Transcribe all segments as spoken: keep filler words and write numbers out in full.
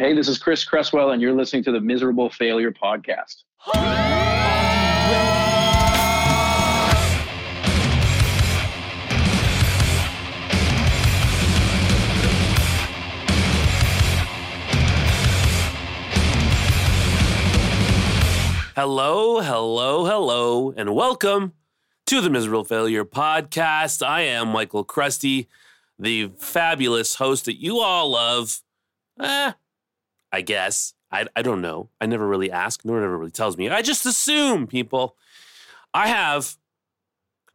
Hey, this is Chris Cresswell, and you're listening to the Miserable Failure Podcast. Hello, hello, hello, and welcome to the Miserable Failure Podcast. I am Michael Crusty, the fabulous host that you all love. Eh. I guess. I, I don't know. I never really ask, nor ever really tells me. I just assume, people. I have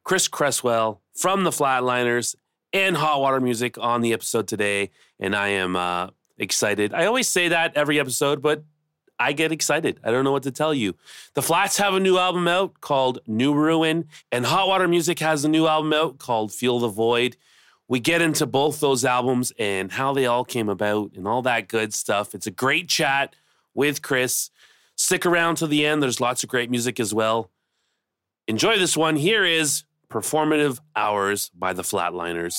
Chris Cresswell from The Flatliners and Hot Water Music on the episode today, and I am uh, excited. I always say that every episode, but I get excited. I don't know what to tell you. The Flats have a new album out called New Ruin, and Hot Water Music has a new album out called Feel the Void. We get into both those albums and how they all came about and all that good stuff. It's a great chat with Chris. Stick around to the end. There's lots of great music as well. Enjoy this one. Here is Performative Hours by The Flatliners.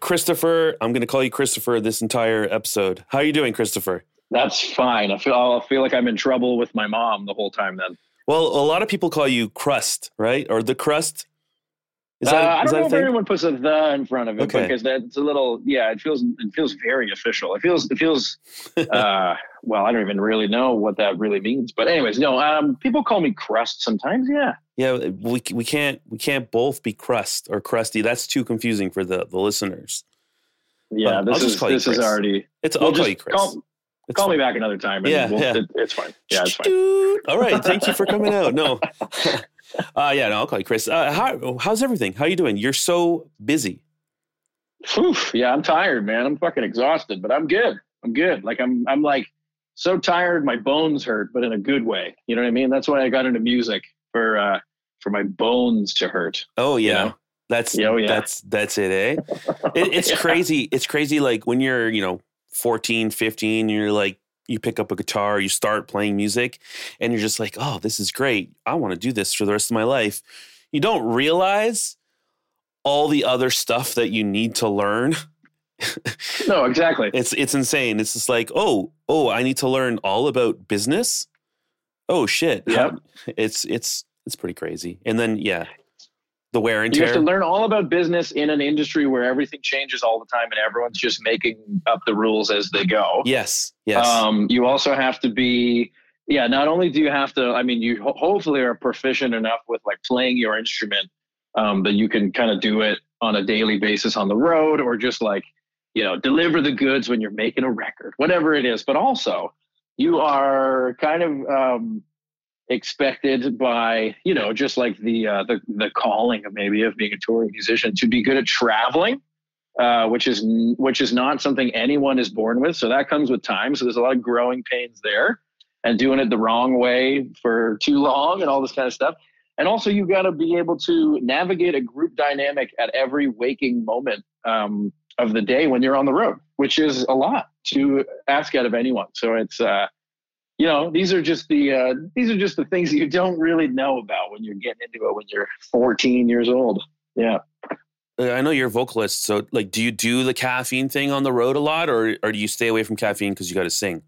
Christopher, I'm going to call you Christopher this entire episode. How are you doing, Christopher? That's fine. I feel I feel like I'm in trouble with my mom the whole time then. Well, a lot of people call you Crust, right? Or the Crust. Is that, uh, I is don't that know if thing? Everyone puts a "the" in front of it, okay. Because that's a little, yeah. It feels it feels very official. It feels it feels. uh, well, I don't even really know what that really means. But anyways, no. Um, people call me Crust sometimes. Yeah. Yeah, we we can't we can't both be Crust or Crusty. That's too confusing for the, the listeners. Yeah, but this is this is already. It's I'll call you Chris. Call, call me back another time. And yeah, we'll, yeah. It, it's fine. Yeah, it's fine. All right, thank you for coming out. No, uh, yeah, no, I'll call you Chris. Uh, how how's everything? How you doing? You're so busy. Oof, yeah, I'm tired, man. I'm fucking exhausted, but I'm good. I'm good. Like I'm I'm like so tired. My bones hurt, but in a good way. You know what I mean? That's why I got into music. For uh, for my bones to hurt. Oh yeah. You know? That's, oh, yeah. that's, that's it. Eh? It, it's yeah. crazy. It's crazy. Like when you're, you know, fourteen, fifteen, you're like, you pick up a guitar, you start playing music and you're just like, oh, this is great. I want to do this for the rest of my life. You don't realize all the other stuff that you need to learn. No, exactly. It's, it's insane. It's just like, Oh, Oh, I need to learn all about business. Oh shit. Yeah. It's, it's, it's pretty crazy. And then, yeah. The wear and tear. You have to learn all about business in an industry where everything changes all the time and everyone's just making up the rules as they go. Yes. Yes. Um, you also have to be, yeah, not only do you have to, I mean, you ho- hopefully are proficient enough with like playing your instrument um, that you can kind of do it on a daily basis on the road or just like, you know, deliver the goods when you're making a record, whatever it is. But also you are kind of, um, expected by, you know, just like the uh, the the calling of maybe of being a touring musician to be good at traveling, uh, which is which is not something anyone is born with. So that comes with time. So there's a lot of growing pains there, and doing it the wrong way for too long and all this kind of stuff. And also, you got to be able to navigate a group dynamic at every waking moment um, of the day when you're on the road, which is a lot to ask out of anyone. So it's. Uh, You know, these are just the uh, these are just the things that you don't really know about when you're getting into it when you're fourteen years old. Yeah, I know you're a vocalist, so like, do you do the caffeine thing on the road a lot, or or do you stay away from caffeine because you got to sing?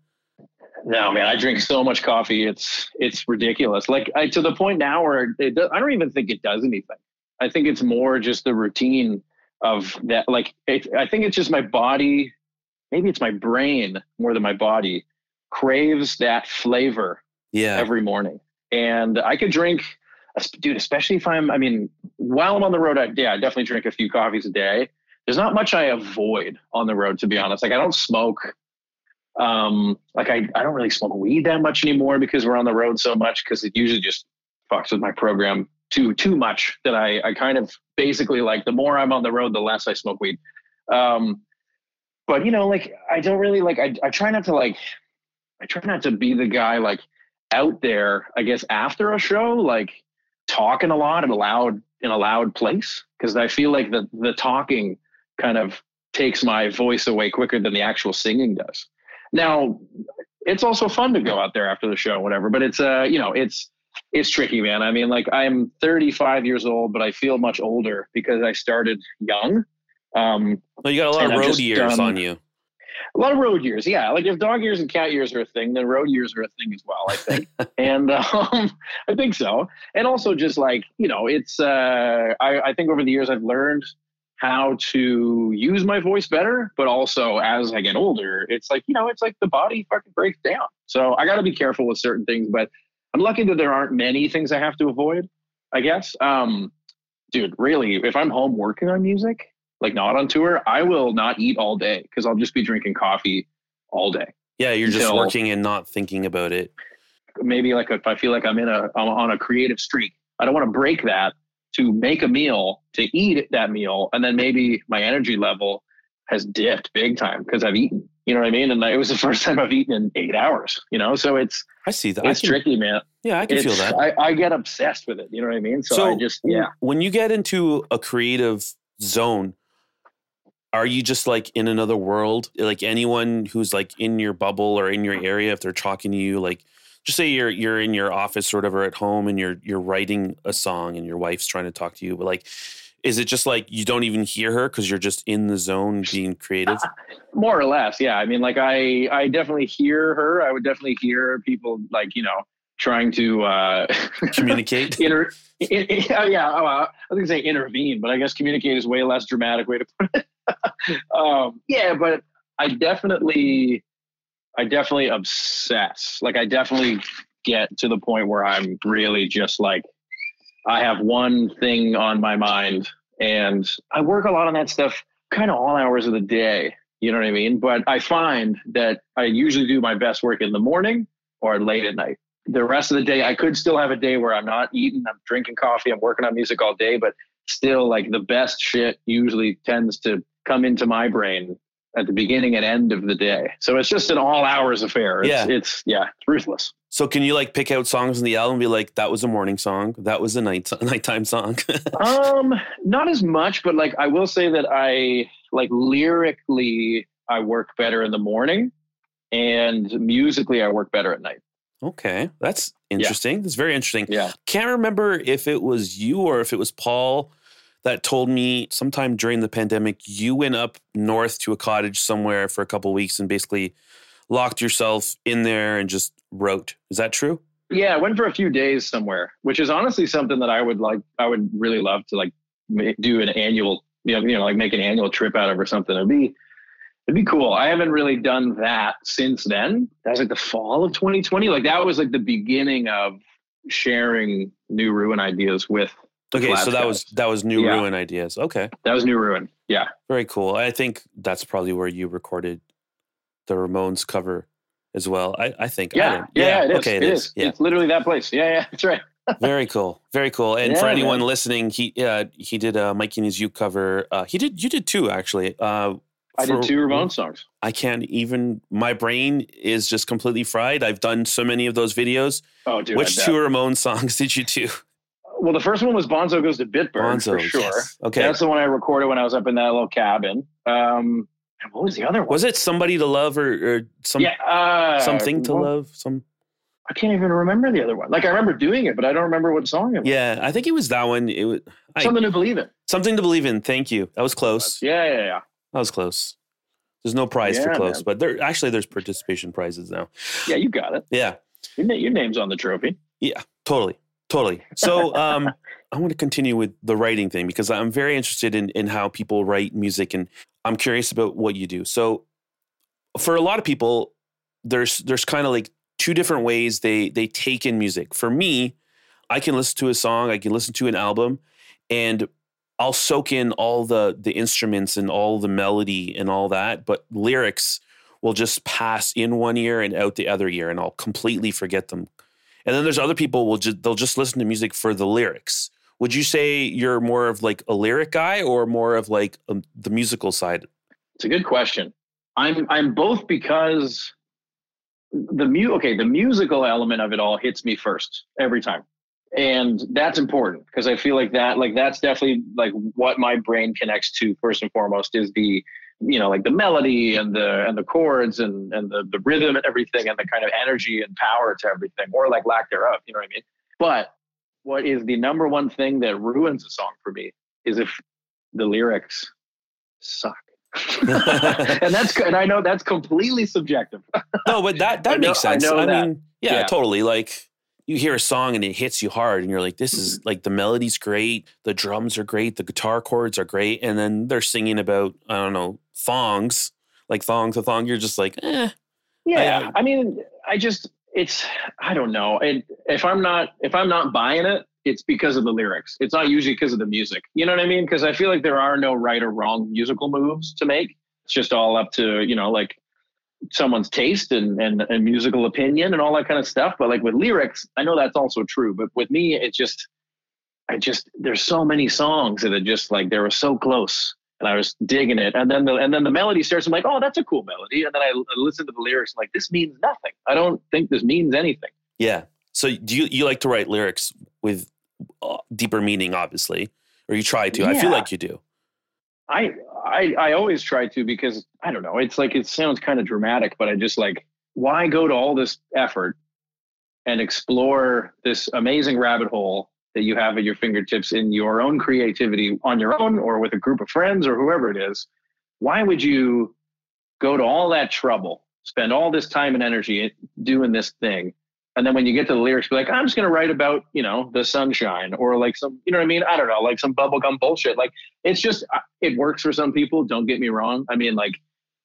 No, man, I drink so much coffee, it's it's ridiculous. Like I, to the point now where it does, I don't even think it does anything. I think it's more just the routine of that. Like it, I think it's just my body, maybe it's my brain more than my body. Craves that flavor yeah. every morning. And I could drink, dude, especially if I'm, I mean, while I'm on the road, I, yeah, I definitely drink a few coffees a day. There's not much I avoid on the road, to be honest. Like I don't smoke. Um, like I, I don't really smoke weed that much anymore because we're on the road so much because it usually just fucks with my program too, too much that I, I kind of basically like the more I'm on the road, the less I smoke weed. Um, but you know, like I don't really like, I, I try not to like, I try not to be the guy like out there, I guess, after a show, like talking a lot in a loud, in a loud place. Cause I feel like the, the talking kind of takes my voice away quicker than the actual singing does. Now it's also fun to go out there after the show, whatever, but it's, uh, you know, it's, it's tricky, man. I mean, like I'm thirty-five years old, but I feel much older because I started young. Um, well, you got a lot of road years done, on you. A lot of road years, yeah. Like if dog years and cat years are a thing, then road years are a thing as well, I think. and um, I think so. And also just like, you know, it's, uh, I, I think over the years I've learned how to use my voice better, but also as I get older, it's like, you know, it's like the body fucking breaks down. So I got to be careful with certain things, but I'm lucky that there aren't many things I have to avoid, I guess. Um, dude, really, if I'm home working on music, like not on tour, I will not eat all day because I'll just be drinking coffee all day. Yeah, you're just working and not thinking about it. Maybe like if I feel like I'm in a I'm on a creative streak, I don't want to break that to make a meal, to eat that meal, and then maybe my energy level has dipped big time because I've eaten. You know what I mean? And it was the first time I've eaten in eight hours. You know, so it's I see that it's I can, tricky, man. Yeah, I can it's, feel that. I, I get obsessed with it. You know what I mean? So, so I just yeah. When you get into a creative zone. Are you just like in another world? Like anyone who's like in your bubble or in your area, if they're talking to you, like just say you're you're in your office or whatever at home and you're you're writing a song and your wife's trying to talk to you, but like, is it just like you don't even hear her because you're just in the zone being creative? More or less, yeah. I mean, like I I definitely hear her. I would definitely hear people like, you know, trying to uh, communicate. Inter- in, in, yeah, oh, I was going to say intervene, but I guess communicate is way less dramatic way to put it. um, yeah, but I definitely, I definitely obsess. Like I definitely get to the point where I'm really just like, I have one thing on my mind and I work a lot on that stuff kind of all hours of the day. You know what I mean? But I find that I usually do my best work in the morning or late at night. The rest of the day, I could still have a day where I'm not eating, I'm drinking coffee, I'm working on music all day, but still like the best shit usually tends to come into my brain at the beginning and end of the day. So it's just an all hours affair. It's, yeah. It's yeah, it's ruthless. So can you like pick out songs in the album and be like, that was a morning song, that was a night nighttime song? um, not as much, but like, I will say that I like lyrically, I work better in the morning, and musically I work better at night. Okay. That's interesting. Yeah. That's very interesting. Yeah. Can't remember if it was you or if it was Paul that told me sometime during the pandemic, you went up north to a cottage somewhere for a couple of weeks and basically locked yourself in there and just wrote. Is that true? Yeah. I went for a few days somewhere, which is honestly something that I would like, I would really love to like do an annual, you know, you know, like make an annual trip out of or something. It'd be, it'd be cool. I haven't really done that since then. That was like the fall of twenty twenty. Like that was like the beginning of sharing New Ruin ideas with. Okay, so that was that was New yeah. Ruin ideas. Okay, that was New Ruin. Yeah, very cool. I think that's probably where you recorded the Ramones cover as well. I, I think. Yeah, I yeah, yeah, it is. Okay, it, it is. is. Yeah. It's literally that place. Yeah, yeah, that's right. Very cool. Very cool. And yeah, for anyone man. listening, he uh, he did a Mikey and His You cover. Uh, he did. You did too, actually. Uh, I did two Ramones songs. I can't even, my brain is just completely fried. I've done so many of those videos. Oh, dude. Which two Ramones songs did you do? Well, the first one was Bonzo Goes to Bitburg, Bonzo, for sure. Yes. Okay. That's the one I recorded when I was up in that little cabin. Um, and what was the other one? Was it Somebody to Love or, or some, yeah, uh, Something to well, Love? Some. I can't even remember the other one. Like, I remember doing it, but I don't remember what song it was. Yeah, I think it was that one. It was I, Something to Believe In. Something to Believe In. Thank you. That was close. Yeah, yeah, yeah. That was close. There's no prize yeah, for close, man. But there actually there's participation prizes now. Yeah, you got it. Yeah. Your, your name's on the trophy. Yeah, totally. Totally. So um, I want to continue with the writing thing because I'm very interested in, in how people write music, and I'm curious about what you do. So for a lot of people, there's there's kind of like two different ways they they take in music. For me, I can listen to a song, I can listen to an album, and I'll soak in all the the instruments and all the melody and all that, but lyrics will just pass in one ear and out the other ear, and I'll completely forget them. And then there's other people will just they'll just listen to music for the lyrics. Would you say you're more of like a lyric guy or more of like a, the musical side? It's a good question. I'm I'm both because the mu okay the musical element of it all hits me first every time. And that's important because I feel like that, like that's definitely like what my brain connects to first and foremost is the, you know, like the melody and the, and the chords and, and the, the rhythm and everything and the kind of energy and power to everything or like lack thereof, you know what I mean? But what is the number one thing that ruins a song for me is if the lyrics suck. and that's and I know that's completely subjective. No, but that, that makes sense. I, know I that. mean, yeah, yeah, totally. Like, you hear a song and it hits you hard and you're like, this is like the melody's great. The drums are great. The guitar chords are great. And then they're singing about, I don't know, thongs, like thong to thong. You're just like, eh. Yeah. I, I mean, I just, it's, I don't know. It, if I'm not, if I'm not buying it, it's because of the lyrics. It's not usually because of the music. You know what I mean? Because I feel like there are no right or wrong musical moves to make. It's just all up to, you know, like, someone's taste and, and and musical opinion and all that kind of stuff. But like with lyrics, I know that's also true. But with me, it's just, I just, there's so many songs that are just like, they were so close and I was digging it. And then the, and then the melody starts. I'm like, oh, that's a cool melody. And then I, I listen to the lyrics. I'm like, this means nothing. I don't think this means anything. Yeah. So do you, you like to write lyrics with uh, deeper meaning, obviously, or you try to, yeah. I feel like you do. I, I I always try to because I don't know. It's like it sounds kind of dramatic, but I just like, why go to all this effort and explore this amazing rabbit hole that you have at your fingertips in your own creativity on your own or with a group of friends or whoever it is? Why would you go to all that trouble, spend all this time and energy doing this thing? And then when you get to the lyrics, be like, I'm just going to write about, you know, the sunshine or like some, you know what I mean? I don't know, like some bubblegum bullshit. Like, it's just, it works for some people. Don't get me wrong. I mean, like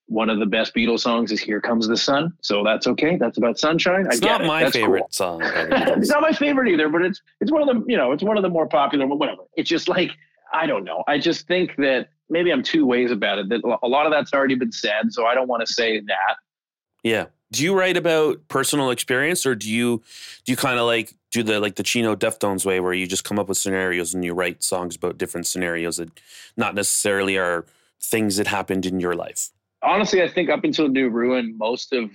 one of the best Beatles songs is Here Comes the Sun. So that's okay. That's about sunshine. It's I get not it. my that's favorite cool. song. It's not my favorite either, but it's, it's one of the, you know, it's one of the more popular, whatever. It's just like, I don't know. I just think that maybe I'm two ways about it. That a lot of that's already been said. So I don't want to say that. Yeah. Do you write about personal experience or do you do you kind of like do the like the Chino Deftones way where you just come up with scenarios and you write songs about different scenarios that not necessarily are things that happened in your life? honestly, I think up until New Ruin, most of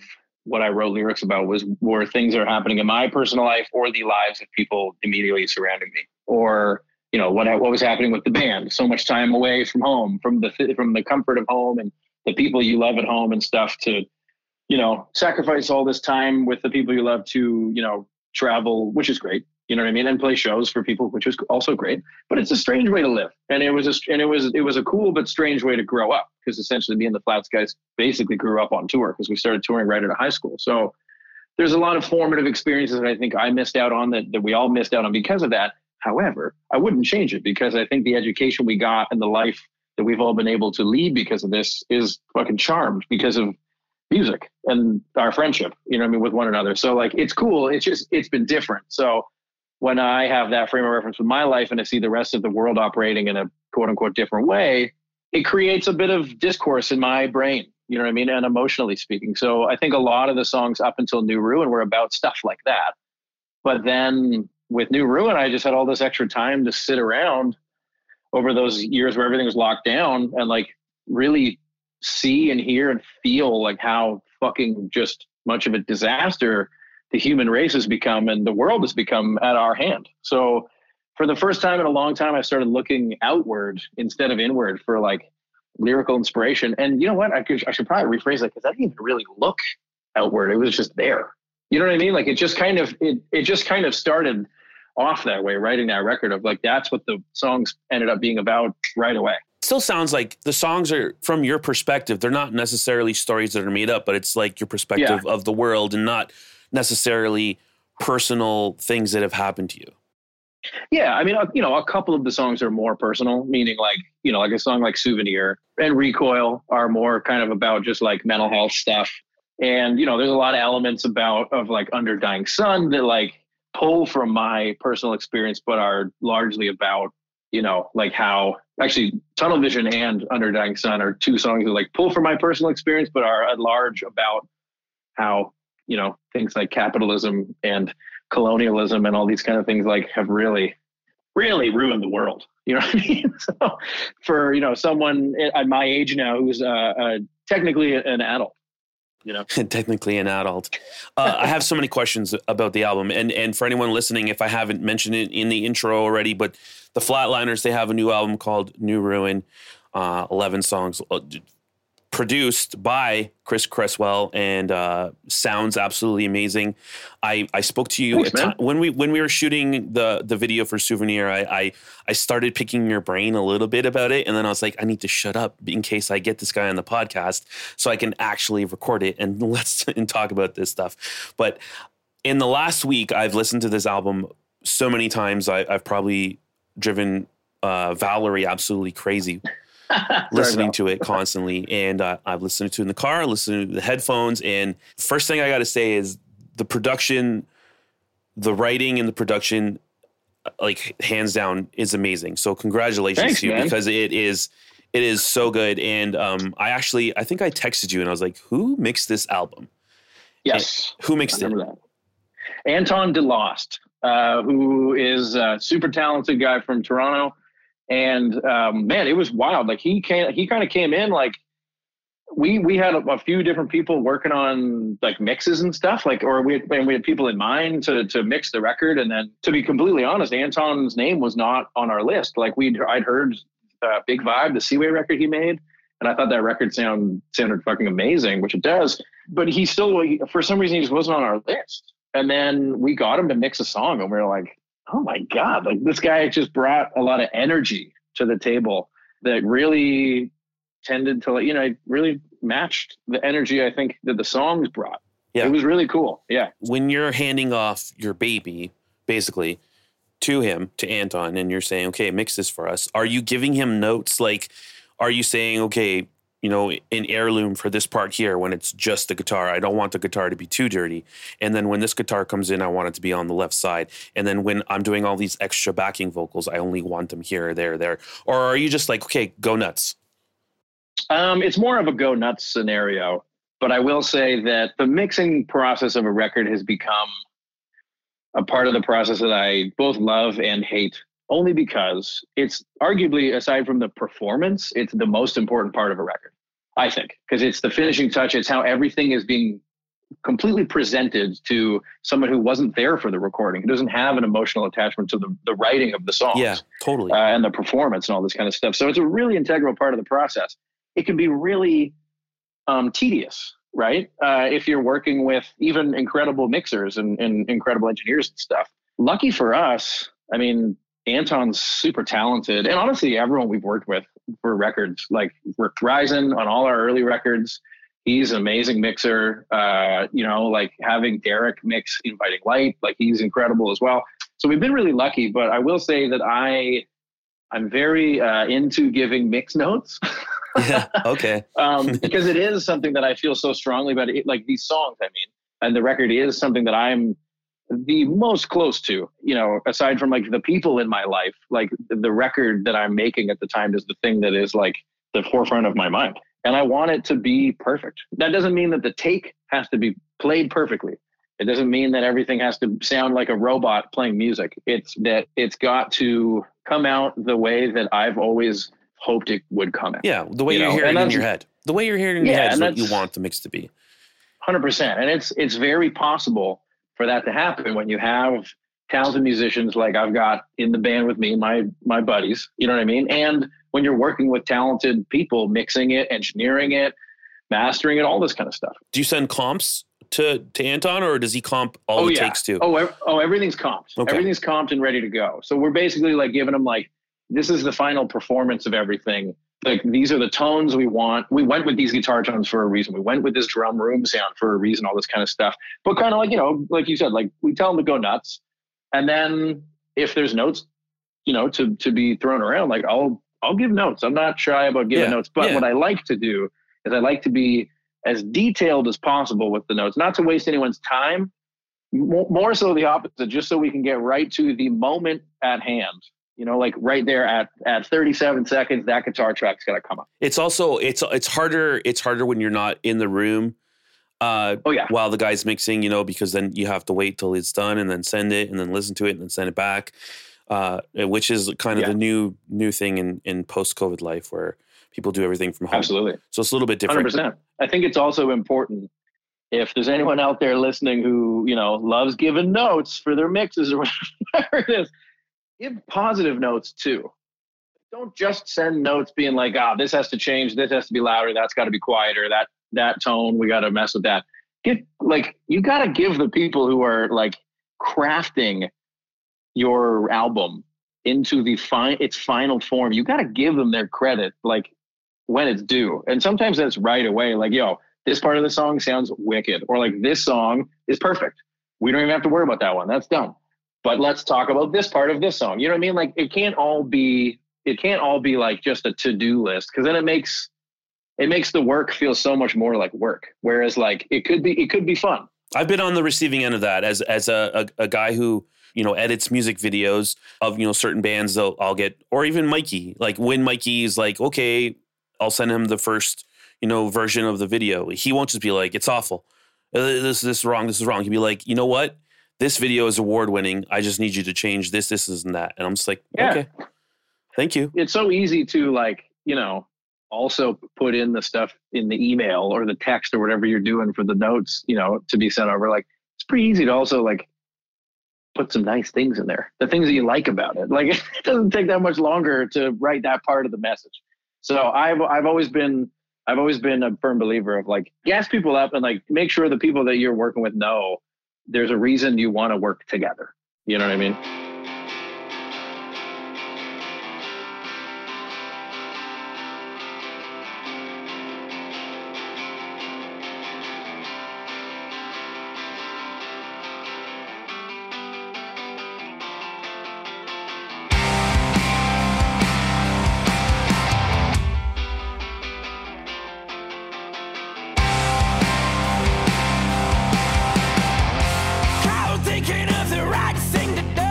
what I wrote lyrics about was where things are happening in my personal life or the lives of people immediately surrounding me, or, you know, what I, what was happening with the band. So much time away from home, from the, from the comfort of home and the people you love at home and stuff, to, you know, sacrifice all this time with the people you love to, you know, travel, which is great. You know what I mean? And play shows for people, which was also great, but it's a strange way to live. And it was, a, and it was, it was a cool, but strange way to grow up, because essentially me and the Flats guys basically grew up on tour, because we started touring right out of high school. So there's a lot of formative experiences that I think I missed out on, that, that we all missed out on because of that. However, I wouldn't change it, because I think the education we got and the life that we've all been able to lead because of this is fucking charmed because of music and our friendship, you know what I mean, with one another. So like, it's cool. It's just, it's been different. So when I have that frame of reference with my life and I see the rest of the world operating in a quote unquote different way, it creates a bit of discourse in my brain, you know what I mean? And emotionally speaking. So I think a lot of the songs up until New Ruin were about stuff like that. But then with New Ruin, I just had all this extra time to sit around over those years where everything was locked down and like really see and hear and feel like how fucking just much of a disaster the human race has become and the world has become at our hand. So for the first time in a long time, I started looking outward instead of inward for like lyrical inspiration. And you know what? I, could, I should probably rephrase that, because I didn't even really look outward. It was just there. You know what I mean? Like it just kind of, it, it just kind of started off that way, writing that record of like, that's what the songs ended up being about right away. Still sounds like the songs are from your perspective. They're not necessarily stories that are made up, but it's like your perspective yeah. of the world and not necessarily personal things that have happened to you. Yeah. I mean, you know, a couple of the songs are more personal, meaning like, you know, like a song like Souvenir and Recoil are more kind of about just like mental health stuff. And, you know, there's a lot of elements about of like Under Dying Sun that like pull from my personal experience, but are largely about, you know, like how actually Tunnel Vision and Under Dying Sun are two songs that like pull from my personal experience, but are at large about how, you know, things like capitalism and colonialism and all these kind of things like have really, really ruined the world. You know what I mean? So for, you know, someone at my age now who's uh, uh, technically an adult, you know, technically an adult. Uh, I have so many questions about the album. And, and for anyone listening, if I haven't mentioned it in the intro already, but the Flatliners, they have a new album called New Ruin, uh, eleven songs, uh, produced by Chris Cresswell, and uh, sounds absolutely amazing. I, I spoke to you Thanks, at t- when we when we were shooting the the video for Souvenir. I, I I started picking your brain a little bit about it, and then I was like, I need to shut up in case I get this guy on the podcast, so I can actually record it and let's and talk about this stuff. But in the last week, I've listened to this album so many times. I, I've probably driven uh, Valerie absolutely crazy. listening to it constantly. And uh, I've listened to it in the car, listened to the headphones. And first thing I got to say is the production, the writing and the production, like hands down, is amazing. So congratulations Thanks, to you, man. Because it is, it is so good. And um, I actually, I think I texted you and I was like, who mixed this album? Yes. And who mixed it? That. Anton DeLost, uh, who is a super talented guy from Toronto. And, um, man, it was wild. Like he came, he kind of came in, like we, we had a, a few different people working on like mixes and stuff, like, or we had, we had people in mind to, to mix the record. And then, to be completely honest, Anton's name was not on our list. Like we'd, I'd heard uh, Big Vibe, the Seaway record he made. And I thought that record sound sounded fucking amazing, which it does, but he still, for some reason, he just wasn't on our list. And then we got him to mix a song and we were like, oh my God, like this guy just brought a lot of energy to the table that really tended to, you know, really matched the energy I think that the songs brought. Yeah. It was really cool. Yeah. When you're handing off your baby, basically, to him, to Anton, and you're saying, okay, mix this for us, are you giving him notes? Like, are you saying, okay, you know, an heirloom for this part here when it's just the guitar. I don't want the guitar to be too dirty. And then when this guitar comes in, I want it to be on the left side. And then when I'm doing all these extra backing vocals, I only want them here, there, there. Or are you just like, okay, go nuts? Um, it's more of a go nuts scenario. But I will say that the mixing process of a record has become a part of the process that I both love and hate. Only because it's arguably, aside from the performance, it's the most important part of a record. I think, because it's the finishing touch. It's how everything is being completely presented to someone who wasn't there for the recording, who doesn't have an emotional attachment to the, the writing of the songs. Yeah, totally. Uh, and the performance and all this kind of stuff. So it's a really integral part of the process. It can be really um, tedious, right? Uh, if you're working with even incredible mixers and, and incredible engineers and stuff. Lucky for us, I mean, Anton's super talented. And honestly, everyone we've worked with for records, like Rick Risen on all our early records, he's an amazing mixer. Uh, you know, like having Derek mix Inviting Light, like he's incredible as well. So we've been really lucky, but I will say that I, I'm very uh, into giving mix notes. Yeah, okay. um, because it is something that I feel so strongly about, it, like these songs, I mean, and the record is something that I'm the most close to, you know, aside from like the people in my life, like the record that I'm making at the time is the thing that is like the forefront of my mind. And I want it to be perfect. That doesn't mean that the take has to be played perfectly. It doesn't mean that everything has to sound like a robot playing music. It's that it's got to come out the way that I've always hoped it would come out. Yeah, the way you you're know? hearing it in your head. The way you're hearing it in yeah, your head is what you want the mix to be. one hundred percent. And it's it's very possible for that to happen when you have talented musicians like I've got in the band with me, my my buddies, you know what I mean? And when you're working with talented people, mixing it, engineering it, mastering it, all this kind of stuff. Do you send comps to, to Anton, or does he comp all oh, it yeah. takes to? Oh, ev- oh, everything's comped. Okay. Everything's comped and ready to go. So we're basically like giving him like, this is the final performance of everything. Like these are the tones we want. We went with these guitar tones for a reason. We went with this drum room sound for a reason, all this kind of stuff. But kind of like, you know, like you said, like we tell him to go nuts. And then if there's notes, you know, to, to be thrown around, like I'll, I'll give notes. I'm not shy about giving yeah, notes, but yeah. what I like to do is I like to be as detailed as possible with the notes, not to waste anyone's time, more so the opposite, just so we can get right to the moment at hand. You know, like right there at, at thirty-seven seconds, that guitar track's going to come up. It's also, it's, it's harder. It's harder when you're not in the room uh, oh, yeah. while the guy's mixing, you know, because then you have to wait till it's done and then send it and then listen to it and then send it back. Uh, which is kind of yeah. the new new thing in, in post-COVID life where people do everything from home. Absolutely. So it's a little bit different. one hundred percent. I think it's also important if there's anyone out there listening who, you know, loves giving notes for their mixes or whatever it is, give positive notes too. Don't just send notes being like, ah, oh, this has to change, this has to be louder, that's got to be quieter, that that tone, we got to mess with that. Get, like, you got to give the people who are, like, crafting your album into the fine its final form, you got to give them their credit, like when it's due. And sometimes that's right away, like, yo, this part of the song sounds wicked, or like this song is perfect, we don't even have to worry about that one, that's done, but let's talk about this part of this song. You know what I mean? Like it can't all be it can't all be like just a to-do list, because then it makes it makes the work feel so much more like work, whereas like it could be it could be fun. I've been on the receiving end of that as as a a, a guy who, you know, edits music videos of, you know, certain bands. They'll I'll get, or even Mikey, like when Mikey is like, okay, I'll send him the first, you know, version of the video. He won't just be like, it's awful. This, this is wrong. This is wrong. He'd be like, you know what? This video is award winning. I just need you to change this, this, this, and that. And I'm just like, yeah. okay, thank you. It's so easy to like, you know, also put in the stuff in the email or the text or whatever you're doing for the notes, you know, to be sent over. Like it's pretty easy to also like, put some nice things in there, the things that you like about it. Like it doesn't take that much longer to write that part of the message. So I've I've always been I've always been a firm believer of like gas people up and like make sure the people that you're working with know there's a reason you want to work together. You know what I mean? Thinking of the right thing to do.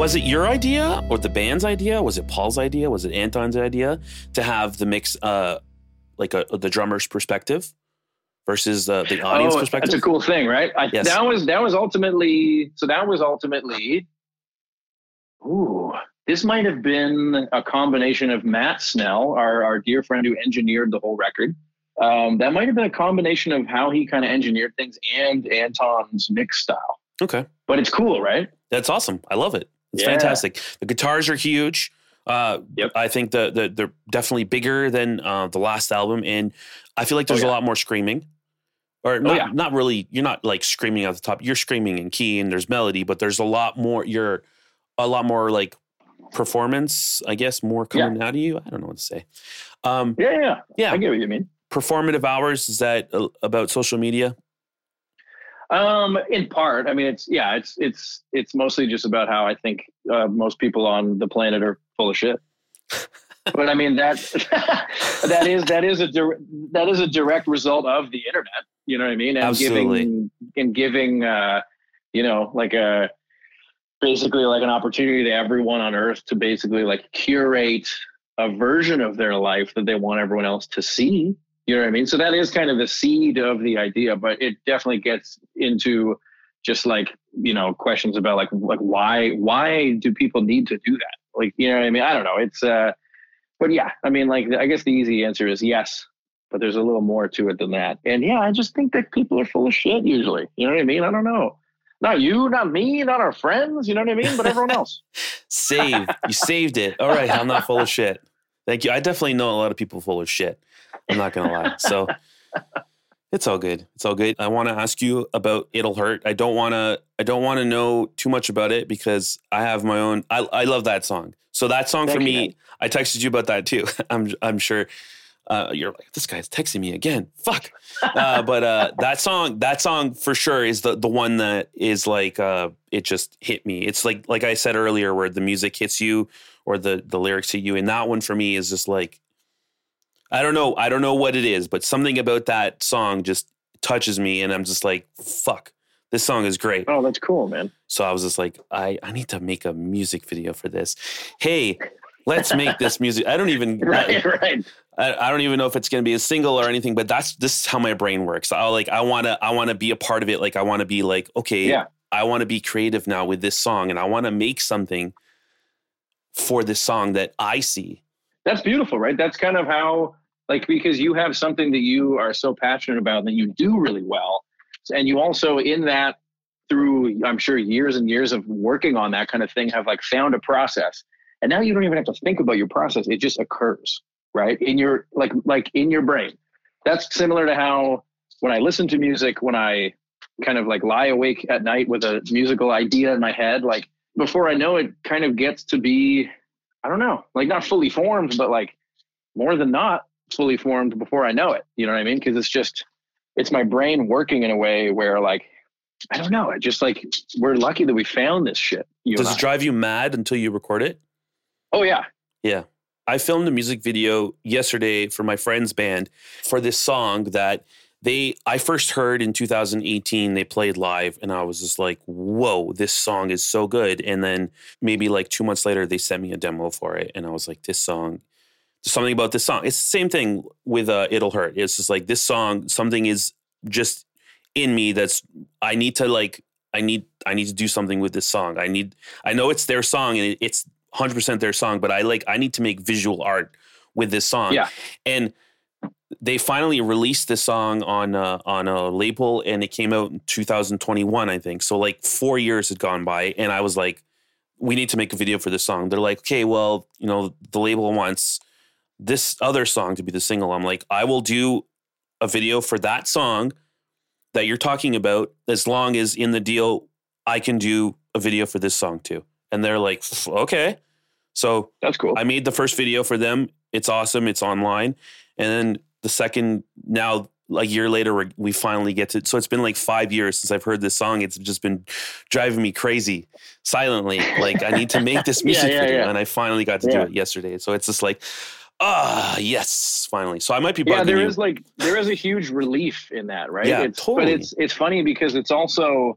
Was it your idea or the band's idea? Was it Paul's idea? Was it Anton's idea to have the mix, uh, like a, the drummer's perspective versus uh, the audience oh, perspective? That's a cool thing, right? I, yes. That was that was ultimately. So that was ultimately. Ooh, this might have been a combination of Matt Snell, our our dear friend who engineered the whole record. Um, that might have been a combination of how he kind of engineered things and Anton's mix style. Okay, but it's cool, right? That's awesome. I love it. It's yeah. fantastic. The guitars are huge. Uh, yep. I think the, the they're definitely bigger than uh, the last album, and I feel like there's oh, yeah. a lot more screaming. Or not, oh, yeah. not really. You're not like screaming at the top. You're screaming in key, and there's melody, but there's a lot more. You're a lot more like performance, I guess, more coming yeah. out of you. I don't know what to say. Um, yeah, yeah, yeah. I get what you mean. Performative Hours, is that uh, about social media? Um, in part, I mean, it's, yeah, it's, it's, it's mostly just about how I think, uh, most people on the planet are full of shit, but I mean, that, that is, that is a, direct, that is a direct result of the internet, you know what I mean? And Absolutely. giving, and giving, uh, you know, like a, basically like an opportunity to everyone on earth to basically like curate a version of their life that they want everyone else to see. You know what I mean? So that is kind of the seed of the idea, but it definitely gets into just like, you know, questions about like, like why, why do people need to do that? Like, you know what I mean? I don't know. It's, uh, but yeah, I mean, like, I guess the easy answer is yes, but there's a little more to it than that. And yeah, I just think that people are full of shit usually. You know what I mean? I don't know. Not you, not me, not our friends. You know what I mean? But everyone else. Save. You saved it. All right. I'm not full of shit. Thank you. I definitely know a lot of people full of shit. I'm not going to lie. So it's all good. It's all good. I want to ask you about It'll Hurt. I don't want to, I don't want to know too much about it because I have my own, I I love that song. So that song Thank for me, man. I texted you about that too. I'm, I'm sure uh, you're like, this guy's texting me again. Fuck. Uh, but uh, that song, that song for sure is the, the one that is like, uh, it just hit me. It's like, like I said earlier, where the music hits you or the, the lyrics hit you. And that one for me is just like, I don't know. I don't know what it is, but something about that song just touches me. And I'm just like, fuck, this song is great. Oh, that's cool, man. So I was just like, I, I need to make a music video for this. Hey, let's make this music. I don't even, right, I, right. I, I don't even know if it's going to be a single or anything, but that's, this is how my brain works. I like, I want to, I want to be a part of it. Like, I want to be like, okay, yeah. I want to be creative now with this song. And I want to make something for this song that I see. That's beautiful, right? That's kind of how, like, because you have something that you are so passionate about and that you do really well. And you also in that through, I'm sure, years and years of working on that kind of thing have like found a process. And now you don't even have to think about your process. It just occurs, right? In your, like, like in your brain. That's similar to how when I listen to music, when I kind of like lie awake at night with a musical idea in my head, like before I know it kind of gets to be, I don't know, like not fully formed, but like more than not, fully formed before I know it. You know what I mean? Because it's just, it's my brain working in a way where like, I don't know. It just like, we're lucky that we found this shit. Does it drive you mad until you record it? Oh yeah. Yeah. I filmed a music video yesterday for my friend's band for this song that they, I first heard in two thousand eighteen, they played live and I was just like, whoa, this song is so good. And then maybe like two months later, they sent me a demo for it. And I was like, this song, something about this song. It's the same thing with uh, It'll Hurt. It's just like this song, something is just in me that's, I need to like, I need, I need to do something with this song. I need, I know it's their song and it's one hundred percent their song, but I like, I need to make visual art with this song. Yeah. And they finally released this song on uh, on a label and it came out in two thousand twenty-one, I think. So like four years had gone by and I was like, we need to make a video for this song. They're like, okay, well, you know, the label wants this other song to be the single. I'm like, I will do a video for that song that you're talking about as long as in the deal, I can do a video for this song too. And they're like, okay. So that's cool. I made the first video for them. It's awesome. It's online. And then the second, now a year later, we finally get to, so it's been like five years since I've heard this song. It's just been driving me crazy silently. Like I need to make this music yeah, yeah, video yeah. and I finally got to yeah. do it yesterday. So it's just like, ah, yes, finally. So I might be bugging you. Yeah, there you. is like, there is a huge relief in that, right? Yeah, it's, totally. But it's, it's funny because it's also,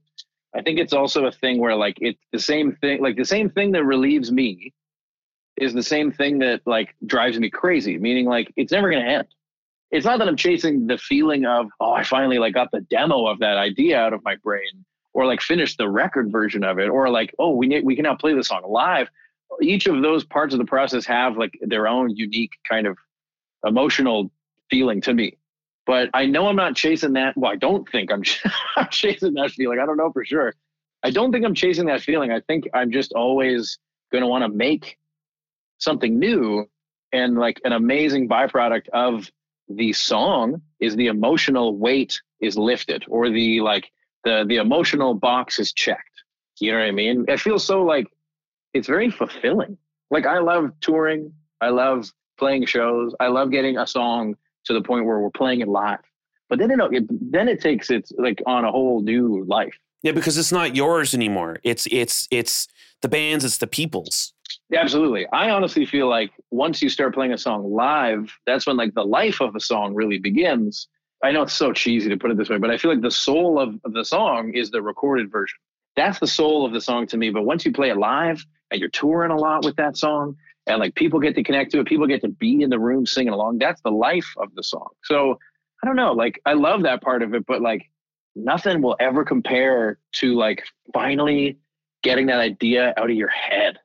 I think it's also a thing where like it's the same thing, like the same thing that relieves me is the same thing that like drives me crazy. Meaning like, it's never going to end. It's not that I'm chasing the feeling of, oh, I finally like got the demo of that idea out of my brain, or like finished the record version of it, or like, oh, we need, we can now play the song live. Each of those parts of the process have like their own unique kind of emotional feeling to me. But I know I'm not chasing that. Well, I don't think I'm, I'm chasing that feeling. I don't know for sure. I don't think I'm chasing that feeling. I think I'm just always going to want to make something new. And like an amazing byproduct of the song is the emotional weight is lifted, or the like the, the emotional box is checked. You know what I mean? It feels so like it's very fulfilling. Like I love touring. I love playing shows. I love getting a song to the point where we're playing it live, but then it, it then it takes it like on a whole new life. Yeah, because it's not yours anymore. It's it's it's the band's. It's the people's. Yeah, absolutely. I honestly feel like once you start playing a song live, that's when like the life of a song really begins. I know it's so cheesy to put it this way, but I feel like the soul of, of the song is the recorded version. That's the soul of the song to me. But once you play it live and you're touring a lot with that song, and like people get to connect to it, people get to be in the room singing along. That's the life of the song. So I don't know, like I love that part of it, but like nothing will ever compare to like finally getting that idea out of your head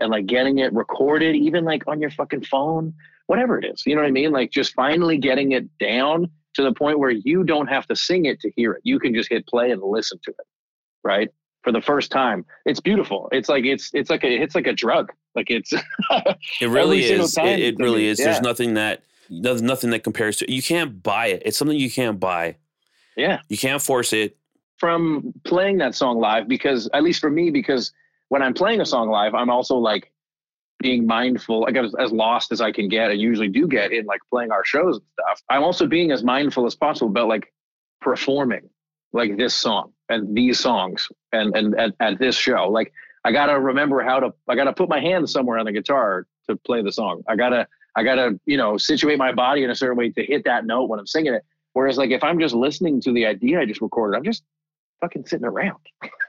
and like getting it recorded, even like on your fucking phone, whatever it is. You know what I mean? Like just finally getting it down to the point where you don't have to sing it to hear it. You can just hit play and listen to it, right? For the first time. It's beautiful. It's like, it's, it's like a, it's like a drug. Like it's, it really is. It, it really is. Yeah. There's nothing that, there's nothing that compares to, you can't buy it. It's something you can't buy. Yeah. You can't force it. From playing that song live, because at least for me, because when I'm playing a song live, I'm also like being mindful. Like I was as lost as I can get. I usually do get in like playing our shows and stuff. I'm also being as mindful as possible about like performing like this song and these songs and, and at, at this show. Like I got to remember how to, I got to put my hand somewhere on the guitar to play the song. I got to, I got to, you know, situate my body in a certain way to hit that note when I'm singing it. Whereas like, if I'm just listening to the idea I just recorded, I'm just fucking sitting around.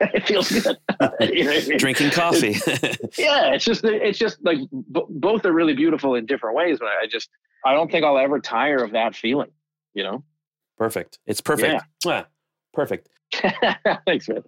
It feels good. You know what I mean? Drinking coffee. It's, yeah. It's just, it's just like b- both are really beautiful in different ways, but I just, I don't think I'll ever tire of that feeling, you know? Perfect. It's perfect. Yeah. Yeah. Perfect. Thanks, man.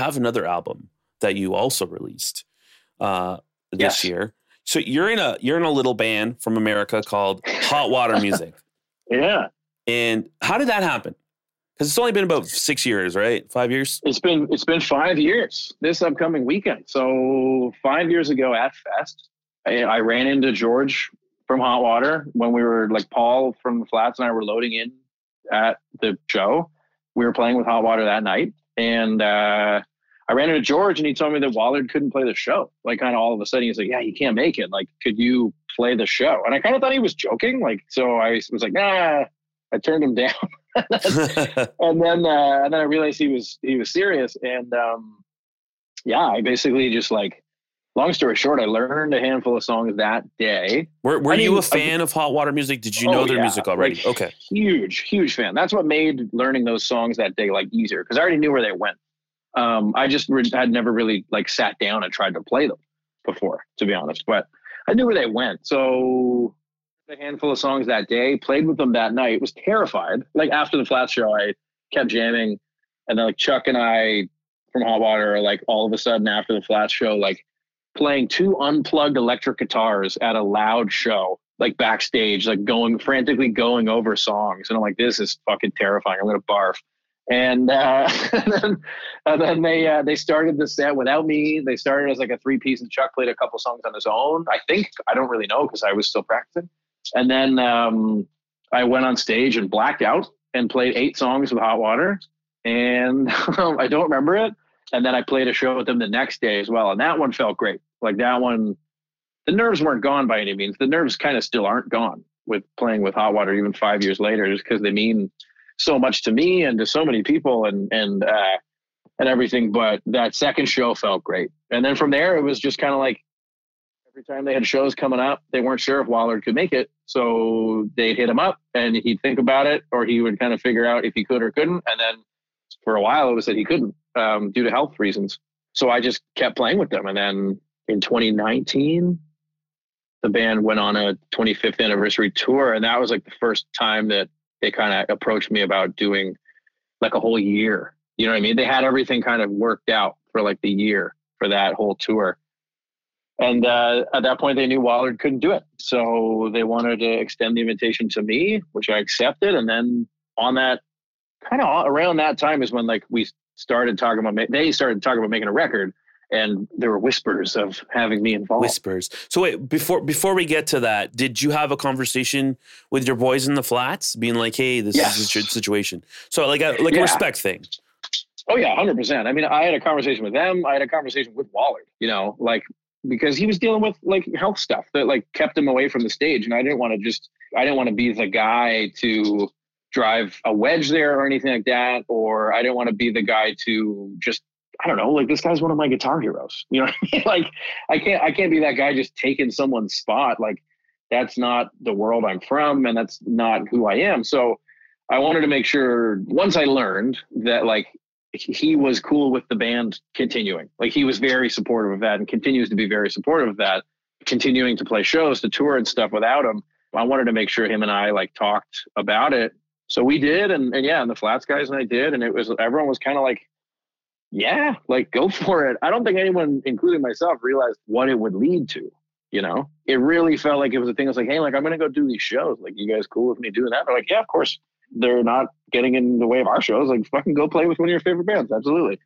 have another album that you also released uh, this yes. year. So you're in a you're in a little band from America called Hot Water Music. Yeah. And how did that happen? Because it's only been about six years, right? Five years. It's been it's been five years this upcoming weekend. So five years ago at Fest, I, I ran into George from Hot Water when we were like Paul from the Flats and I were loading in at the show. We were playing with Hot Water that night, and uh, I ran into George, and he told me that Wallard couldn't play the show. Like, kind of all of a sudden, he's like, "Yeah, you can't make it. Like, could you play the show?" And I kind of thought he was joking. Like, so I was like, "Nah." I turned him down, and then uh, and then I realized he was he was serious. And um, yeah, I basically just like, long story short, I learned a handful of songs that day. Were, were I mean, you a fan I, of Hot Water Music? Did you oh, know their yeah. music already? Like, okay. Huge, huge fan. That's what made learning those songs that day like easier, because I already knew where they went. Um, I just re- had never really like sat down and tried to play them before, to be honest. But I knew where they went. So a handful of songs that day, played with them that night, was terrified. Like after the Flat show, I kept jamming. And then like Chuck and I from Hot Water are like all of a sudden after the Flat show, like, playing two unplugged electric guitars at a loud show, like backstage, like going frantically going over songs. And I'm like, this is fucking terrifying. I'm going to barf. And, uh, and then, and then they, uh, they started the set without me. They started as like a three piece, and Chuck played a couple songs on his own. I think, I don't really know, 'cause I was still practicing. And then, um, I went on stage and blacked out and played eight songs with Hot Water, and I don't remember it. And then I played a show with them the next day as well. And that one felt great. Like that one, the nerves weren't gone by any means. The nerves kind of still aren't gone with playing with Hot Water, even five years later, just because they mean so much to me and to so many people and, and, uh, and everything. But that second show felt great. And then from there, it was just kind of like every time they had shows coming up, they weren't sure if Wallard could make it. So they'd hit him up and he'd think about it, or he would kind of figure out if he could or couldn't. And then for a while, it was that he couldn't. Um, due to health reasons. So I just kept playing with them. And then in twenty nineteen, the band went on a twenty-fifth anniversary tour. And that was like the first time that they kind of approached me about doing like a whole year. You know what I mean? They had everything kind of worked out for like the year for that whole tour. And uh, at that point, they knew Wallard couldn't do it. So they wanted to extend the invitation to me, which I accepted. And then on that, kind of around that time is when like we started talking about, they started talking about making a record, and there were whispers of having me involved. Whispers. So wait, before before we get to that, did you have a conversation with your boys in the Flats being like, hey, this yes. is a situation? So like a, like yeah. a respect thing. Oh yeah, one hundred percent. I mean, I had a conversation with them. I had a conversation with Wallard, you know, like, because he was dealing with like health stuff that like kept him away from the stage. And I didn't want to just, I didn't want to be the guy to drive a wedge there or anything like that, or I didn't want to be the guy to just, I don't know, like, this guy's one of my guitar heroes, you know what I mean? Like I can't I can't be that guy just taking someone's spot. Like that's not the world I'm from, and that's not who I am. So I wanted to make sure, once I learned that like he was cool with the band continuing, like he was very supportive of that and continues to be very supportive of that, continuing to play shows, to tour and stuff without him, I wanted to make sure him and I like talked about it. So we did, and, and yeah, and the Flats guys and I did, and it was, everyone was kind of like, yeah, like go for it. I don't think anyone, including myself, realized what it would lead to, you know? It really felt like it was a thing. It's like, hey, like, I'm going to go do these shows. Like, you guys cool with me doing that? They're like, yeah, of course. They're not getting in the way of our shows. Like, fucking go play with one of your favorite bands. Absolutely.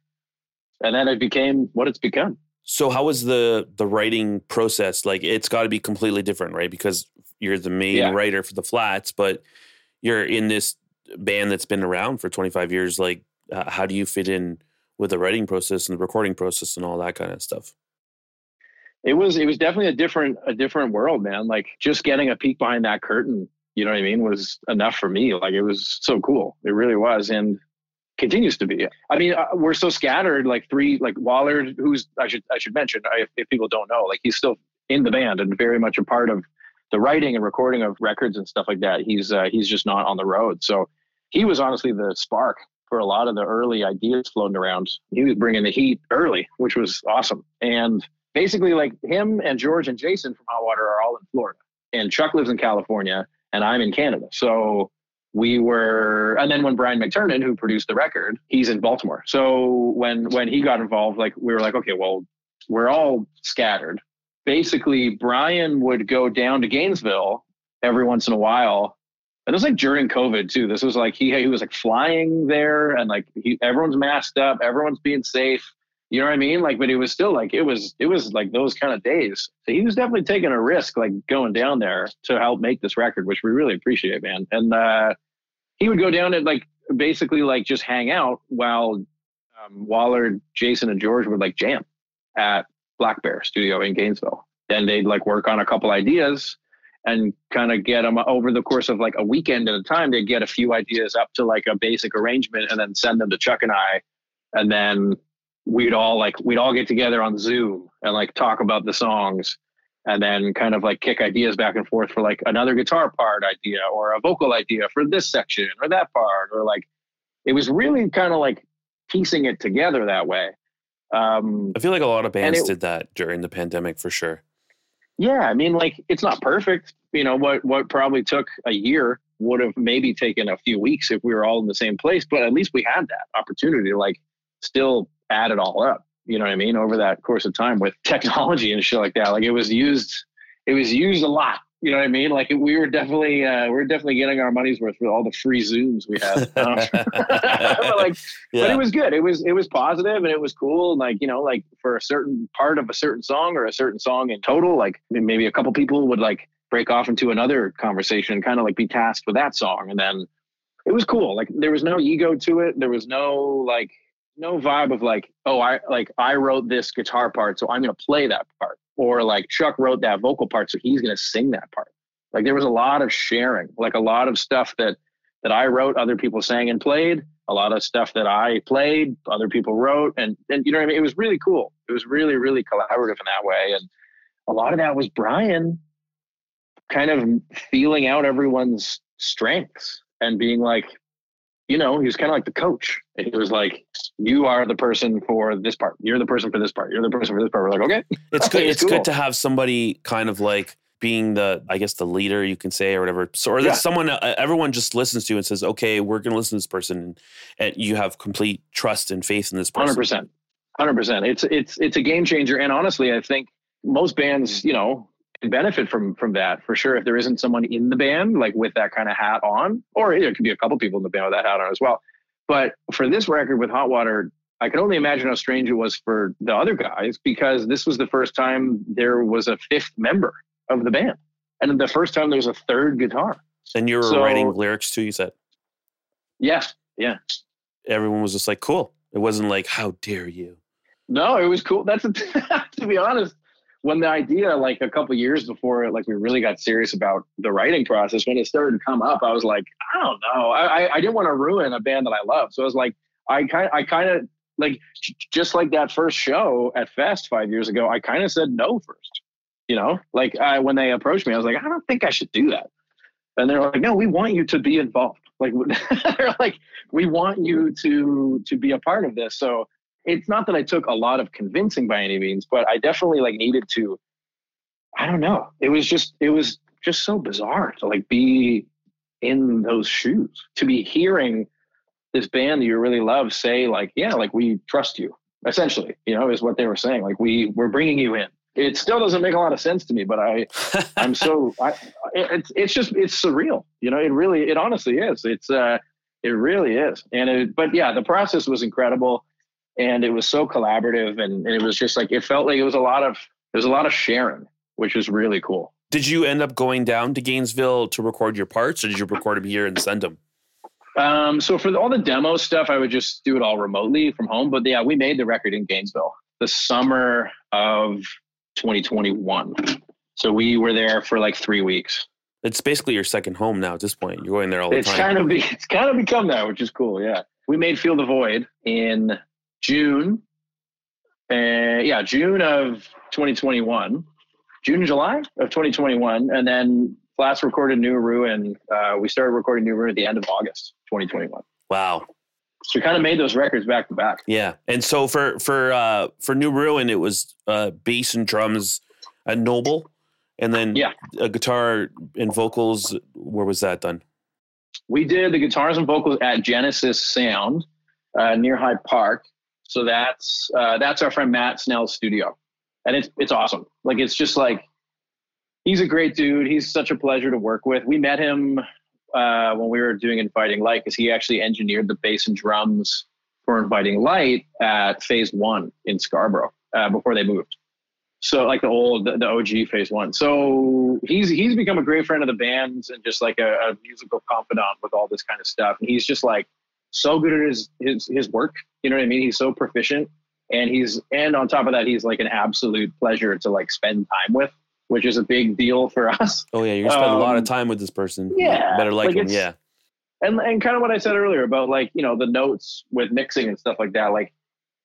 And then it became what it's become. So how was the the writing process? Like, it's got to be completely different, right? Because you're the main yeah. writer for the Flats, but you're in this band that's been around for twenty-five years. Like, uh, how do you fit in with the writing process and the recording process and all that kind of stuff? It was, it was definitely a different, a different world, man. Like just getting a peek behind that curtain, you know what I mean, was enough for me. Like it was so cool. It really was. And continues to be. I mean, uh, we're so scattered, like three, like Wallard, who's, I should, I should mention, I, if people don't know, like he's still in the band and very much a part of the writing and recording of records and stuff like that. He's uh, he's just not on the road. So he was honestly the spark for a lot of the early ideas floating around. He was bringing the heat early, which was awesome. And basically like him and George and Jason from Hot Water are all in Florida, and Chuck lives in California, and I'm in Canada. So we were, and then when Brian McTurnan, who produced the record, he's in Baltimore. So when, when he got involved, like we were like, okay, well, we're all scattered. Basically, Brian would go down to Gainesville every once in a while. And it was like during COVID too. This was like, he, he was like flying there and like he, everyone's masked up, everyone's being safe. You know what I mean? Like, but it was still like, it was, it was like those kind of days. So he was definitely taking a risk, like going down there to help make this record, which we really appreciate, man. And, uh, he would go down and like, basically like just hang out while, um, Wallard, Jason and George would like jam at Black Bear Studio in Gainesville. Then they'd like work on a couple ideas and kind of get them over the course of like a weekend at a time. They'd get a few ideas up to like a basic arrangement and then send them to Chuck and I. And then we'd all like, we'd all get together on Zoom and like talk about the songs and then kind of like kick ideas back and forth for like another guitar part idea or a vocal idea for this section or that part, or like, it was really kind of like piecing it together that way. Um, I feel like a lot of bands it, did that during the pandemic for sure. Yeah. I mean, like it's not perfect, you know, what, what probably took a year would have maybe taken a few weeks if we were all in the same place, but at least we had that opportunity to like still add it all up. You know what I mean? Over that course of time with technology and shit like that, like it was used, it was used a lot. You know what I mean? Like we were definitely, uh, we we're definitely getting our money's worth with all the free Zooms we had. but like, yeah. But it was good. It was, it was positive and it was cool. Like, you know, like for a certain part of a certain song or a certain song in total, like maybe a couple people would like break off into another conversation and kind of like be tasked with that song. And then it was cool. Like there was no ego to it. There was no like, no vibe of like, oh, I like I wrote this guitar part, so I'm going to play that part. Or like Chuck wrote that vocal part, so he's going to sing that part. Like there was a lot of sharing, like a lot of stuff that, that I wrote, other people sang and played, a lot of stuff that I played, other people wrote. And, and you know what I mean? It was really cool. It was really, really collaborative in that way. And a lot of that was Brian kind of feeling out everyone's strengths and being like, you know, he was kind of like the coach. He was like, you are the person for this part. You're the person for this part. You're the person for this part. We're like, okay. It's good. It's cool. Good to have somebody kind of like being the, I guess the leader you can say or whatever. So, or yeah. That someone, uh, everyone just listens to and says, okay, we're going to listen to this person. And, and you have complete trust and faith in this person. one hundred percent. one hundred percent. It's, it's, it's a game changer. And honestly, I think most bands, you know, can benefit from from that for sure. If there isn't someone in the band like with that kind of hat on, or it could be a couple people in the band with that hat on as well. But for this record with Hot Water, I can only imagine how strange it was for the other guys, because this was the first time there was a fifth member of the band, and the first time there was a third guitar. And you were so, writing lyrics too, you said? Yeah, yeah. Everyone was just like, cool. It wasn't like, how dare you? No, it was cool. That's a, to be honest. When the idea, like a couple of years before, like we really got serious about the writing process, when it started to come up, I was like, I don't know. I, I, I didn't want to ruin a band that I love. So I was like, I kind I kind of like, just like that first show at Fest five years ago, I kind of said no first, you know, like I, when they approached me, I was like, I don't think I should do that. And they're like, no, we want you to be involved. Like, they're like, we want you to, to be a part of this. So it's not that I took a lot of convincing by any means, but I definitely like needed to, I don't know. It was just, it was just so bizarre to like be in those shoes, to be hearing this band that you really love say like, yeah, like we trust you essentially, you know, is what they were saying. Like we we're bringing you in. It still doesn't make a lot of sense to me, but I, I'm so, I, it, it's, it's just, it's surreal. You know, it really, it honestly is. It's uh, it really is. And it, but yeah, the process was incredible. And it was so collaborative, and, and it was just like, it felt like it was a lot of, there was a lot of sharing, which was really cool. Did you end up going down to Gainesville to record your parts, or did you record them here and send them? Um, so for the, all the demo stuff, I would just do it all remotely from home. But yeah, we made the record in Gainesville the summer of twenty twenty-one. So we were there for like three weeks. It's basically your second home now at this point. You're going there all the it's time. Kind of be, it's kind of become that, which is cool, yeah. We made Feel the Void in June, uh, yeah, June of twenty twenty-one, June and July of twenty twenty-one. And then last recorded New Ruin. Uh, we started recording New Ruin at the end of August, twenty twenty-one. Wow. So we kind of made those records back to back. Yeah. And so for, for, uh, for New Ruin, it was uh, bass and drums at Noble, and then yeah. a guitar and vocals. Where was that done? we did the guitars and vocals at Genesis Sound uh, near Hyde Park. So that's uh, that's our friend Matt Snell's studio, and it's it's awesome. Like it's just like he's a great dude. He's such a pleasure to work with. We met him uh, when we were doing Inviting Light because he actually engineered the bass and drums for Inviting Light at Phase One in Scarborough uh, before they moved. So like the old, the O G Phase One. So he's, he's become a great friend of the band's and just like a, a musical confidant with all this kind of stuff. And he's just like so good at his, his, his work. You know what I mean? He's so proficient, and he's, and on top of that, he's like an absolute pleasure to like spend time with, which is a big deal for us. Oh yeah. You're gonna spend um, a lot of time with this person. Yeah. You better like, like him. Yeah. And, and kind of what I said earlier about like, you know, the notes with mixing and stuff like that. Like,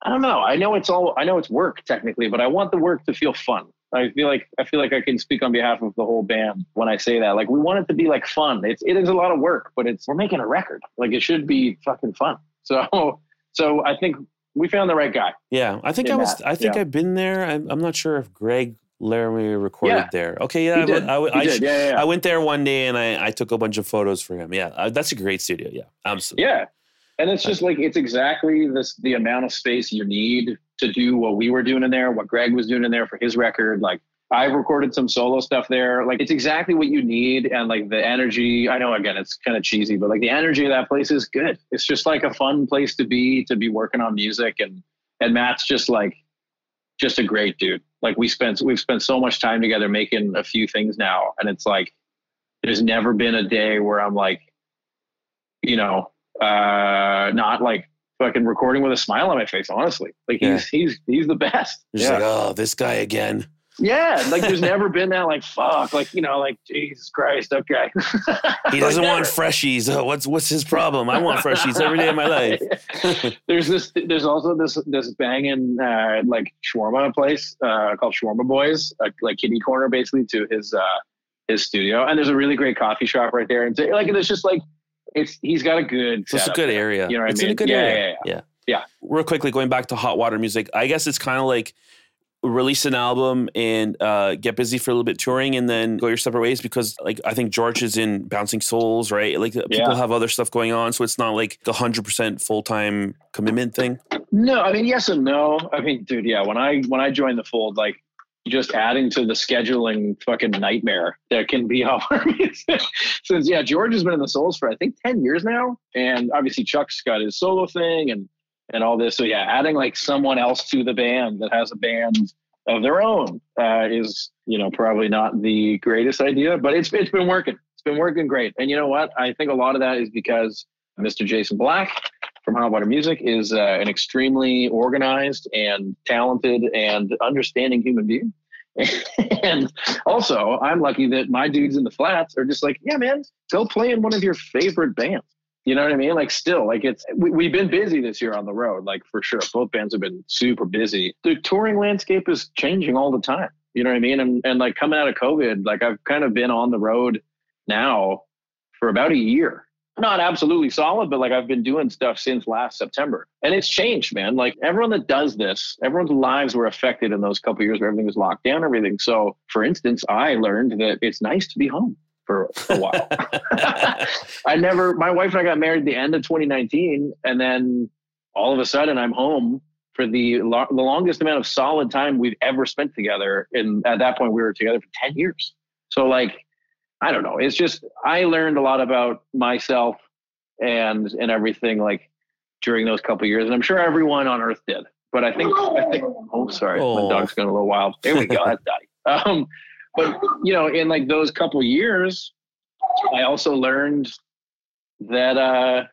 I don't know. I know it's all, I know it's work technically, but I want the work to feel fun. I feel like, I feel like I can speak on behalf of the whole band when I say that, like, we want it to be like fun. It's, it is a lot of work, but it's, we're making a record. Like it should be fucking fun. So, so I think we found the right guy. Yeah. I think I was, that. I think yeah. I've been there. I'm, I'm not sure if Greg Laramie recorded yeah. there. Okay. Yeah. He I, I, I, I, yeah, yeah, yeah. I went there one day and I, I took a bunch of photos for him. Yeah. Uh, that's a great studio. Yeah. Absolutely. Yeah. And it's just like, it's exactly this, the amount of space you need to do what we were doing in there, what Greg was doing in there for his record. Like I've recorded some solo stuff there. Like it's exactly what you need. And like the energy, I know again, it's kind of cheesy, but like the energy of that place is good. It's just like a fun place to be, to be working on music. And, and Matt's just like, just a great dude. Like we spent, we've spent so much time together making a few things now. And it's like, there's never been a day where I'm like, you know, uh not like fucking recording with a smile on my face, honestly. Like he's yeah. he's he's the best. You're yeah. just like, oh, this guy again. Yeah, like there's never been that like fuck, like, you know, like Jesus Christ, okay. He doesn't like, want freshies. Oh, what's what's his problem? I want freshies every day of my life. There's this there's also this this banging uh like shawarma place uh called Shawarma Boys, uh, like kitty corner basically to his uh his studio. And there's a really great coffee shop right there, and so, like and it's just like It's he's got a good. It's a good area. You know what I mean? It's in a good area. Yeah, yeah, yeah. Real quickly, going back to Hot Water Music, I guess it's kind of like release an album and uh, get busy for a little bit touring, and then go your separate ways. Because like I think George is in Bouncing Souls, right? Like people yeah. have other stuff going on, so it's not like the hundred percent full time commitment thing. No, I mean yes and no. I mean, dude, yeah. When I when I joined the fold, like. Just adding to the scheduling fucking nightmare that can be Hot Water Music. Since yeah, George has been in the Souls for I think ten years now, and obviously Chuck's got his solo thing and and all this. So yeah, adding like someone else to the band that has a band of their own uh, is you know probably not the greatest idea, but it's it's been working. It's been working great, and you know what? I think a lot of that is because Mister Jason Black from Hot Water Music is uh, an extremely organized and talented and understanding human being. And also, I'm lucky that my dudes in the flats are just like, yeah, man, go play in one of your favorite bands. You know what I mean? Like still, like it's, we, we've been busy this year on the road, like for sure. Both bands have been super busy. The touring landscape is changing all the time. You know what I mean? And, and like coming out of COVID, like I've kind of been on the road now for about a year. Not absolutely solid, but like I've been doing stuff since last September, and it's changed, man. Like everyone that does this, everyone's lives were affected in those couple of years where everything was locked down, everything. So for instance, I learned that it's nice to be home for a while. I never, my wife and I got married the end of twenty nineteen. And then all of a sudden I'm home for the, lo- the longest amount of solid time we've ever spent together. And at that point we were together for ten years. So like, I don't know. It's just, I learned a lot about myself and, and everything like during those couple of years. And I'm sure everyone on earth did, but I think, I think, oh, sorry. Oh. My dog's going a little wild. There we go. That's Daddy. Um, but you know, in like those couple of years, I also learned that, uh,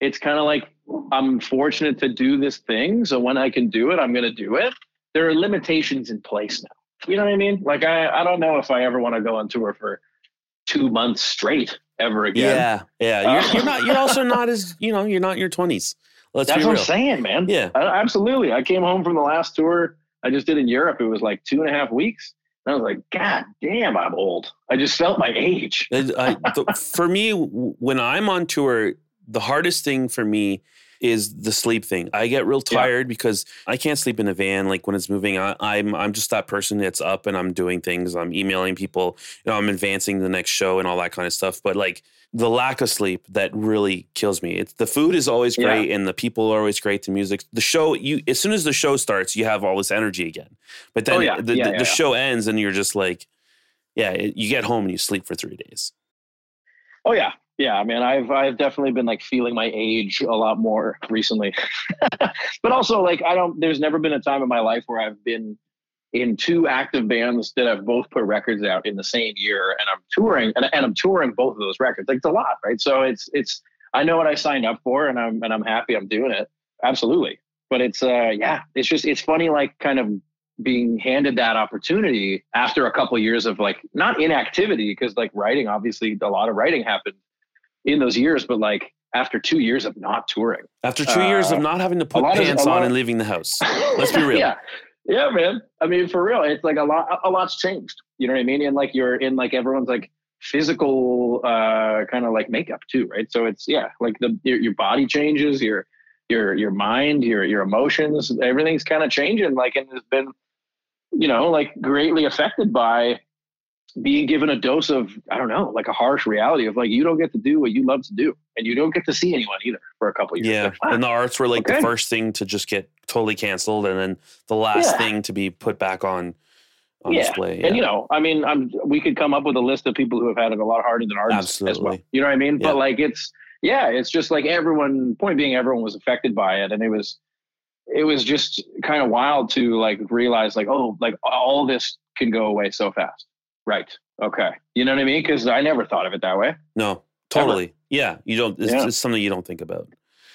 it's kind of like, I'm fortunate to do this thing. So when I can do it, I'm going to do it. There are limitations in place now. You know what I mean? Like, I, I don't know if I ever want to go on tour for two months straight ever again. Yeah. Yeah. You're, you're not, you're also not as, you know, you're not in your twenties. Let's That's be real. What I'm saying, man. Yeah, I, absolutely. I came home from the last tour I just did in Europe. It was like two and a half weeks. And I was like, God damn, I'm old. I just felt my age. I, I, th- for me, when I'm on tour, the hardest thing for me is the sleep thing. I get real tired yeah. because I can't sleep in a van. Like when it's moving, I, I'm I'm just that person that's up and I'm doing things. I'm emailing people, you know, I'm advancing the next show and all that kind of stuff. But like the lack of sleep, that really kills me. It's the food is always great yeah. and the people are always great. The music, the show, you as soon as the show starts, you have all this energy again. But then oh, yeah. the, yeah, the, yeah, the yeah. show ends and you're just like, yeah, it, you get home and you sleep for three days. Oh yeah. Yeah, I mean, I've I've definitely been like feeling my age a lot more recently, but also like I don't. There's never been a time in my life where I've been in two active bands that have both put records out in the same year, and I'm touring and, and I'm touring both of those records. Like it's a lot, right? So it's it's I know what I signed up for, and I'm and I'm happy I'm doing it. Absolutely, but it's uh yeah, it's just it's funny like kind of being handed that opportunity after a couple of years of like not inactivity because like writing, obviously a lot of writing happened in those years, but like after two years of not touring, after two uh, years of not having to put pants is, on of, and leaving the house, let's be real. yeah, yeah, man. I mean, for real, it's like a lot. A lot's changed. You know what I mean? And like you're in like everyone's like physical uh, kind of like makeup too, right? So it's yeah, like the your, your body changes, your your your mind, your your emotions, everything's kind of changing. Like and has been, you know, like greatly affected by being given a dose of, I don't know, like a harsh reality of like, you don't get to do what you love to do and you don't get to see anyone either for a couple of years. Yeah. Like, wow. And the arts were like okay. the first thing to just get totally canceled. And then the last yeah. thing to be put back on, on yeah. display. Yeah. And you know, I mean, I'm, we could come up with a list of people who have had it a lot harder than artists Absolutely. as well. You know what I mean? Yeah. But like, it's, yeah, it's just like everyone, point being everyone was affected by it. And it was, it was just kind of wild to like realize like, oh, like all this can go away so fast. Right. Okay. You know what I mean? Because I never thought of it that way. No, totally. Ever. Yeah. You don't, it's, yeah. it's something you don't think about.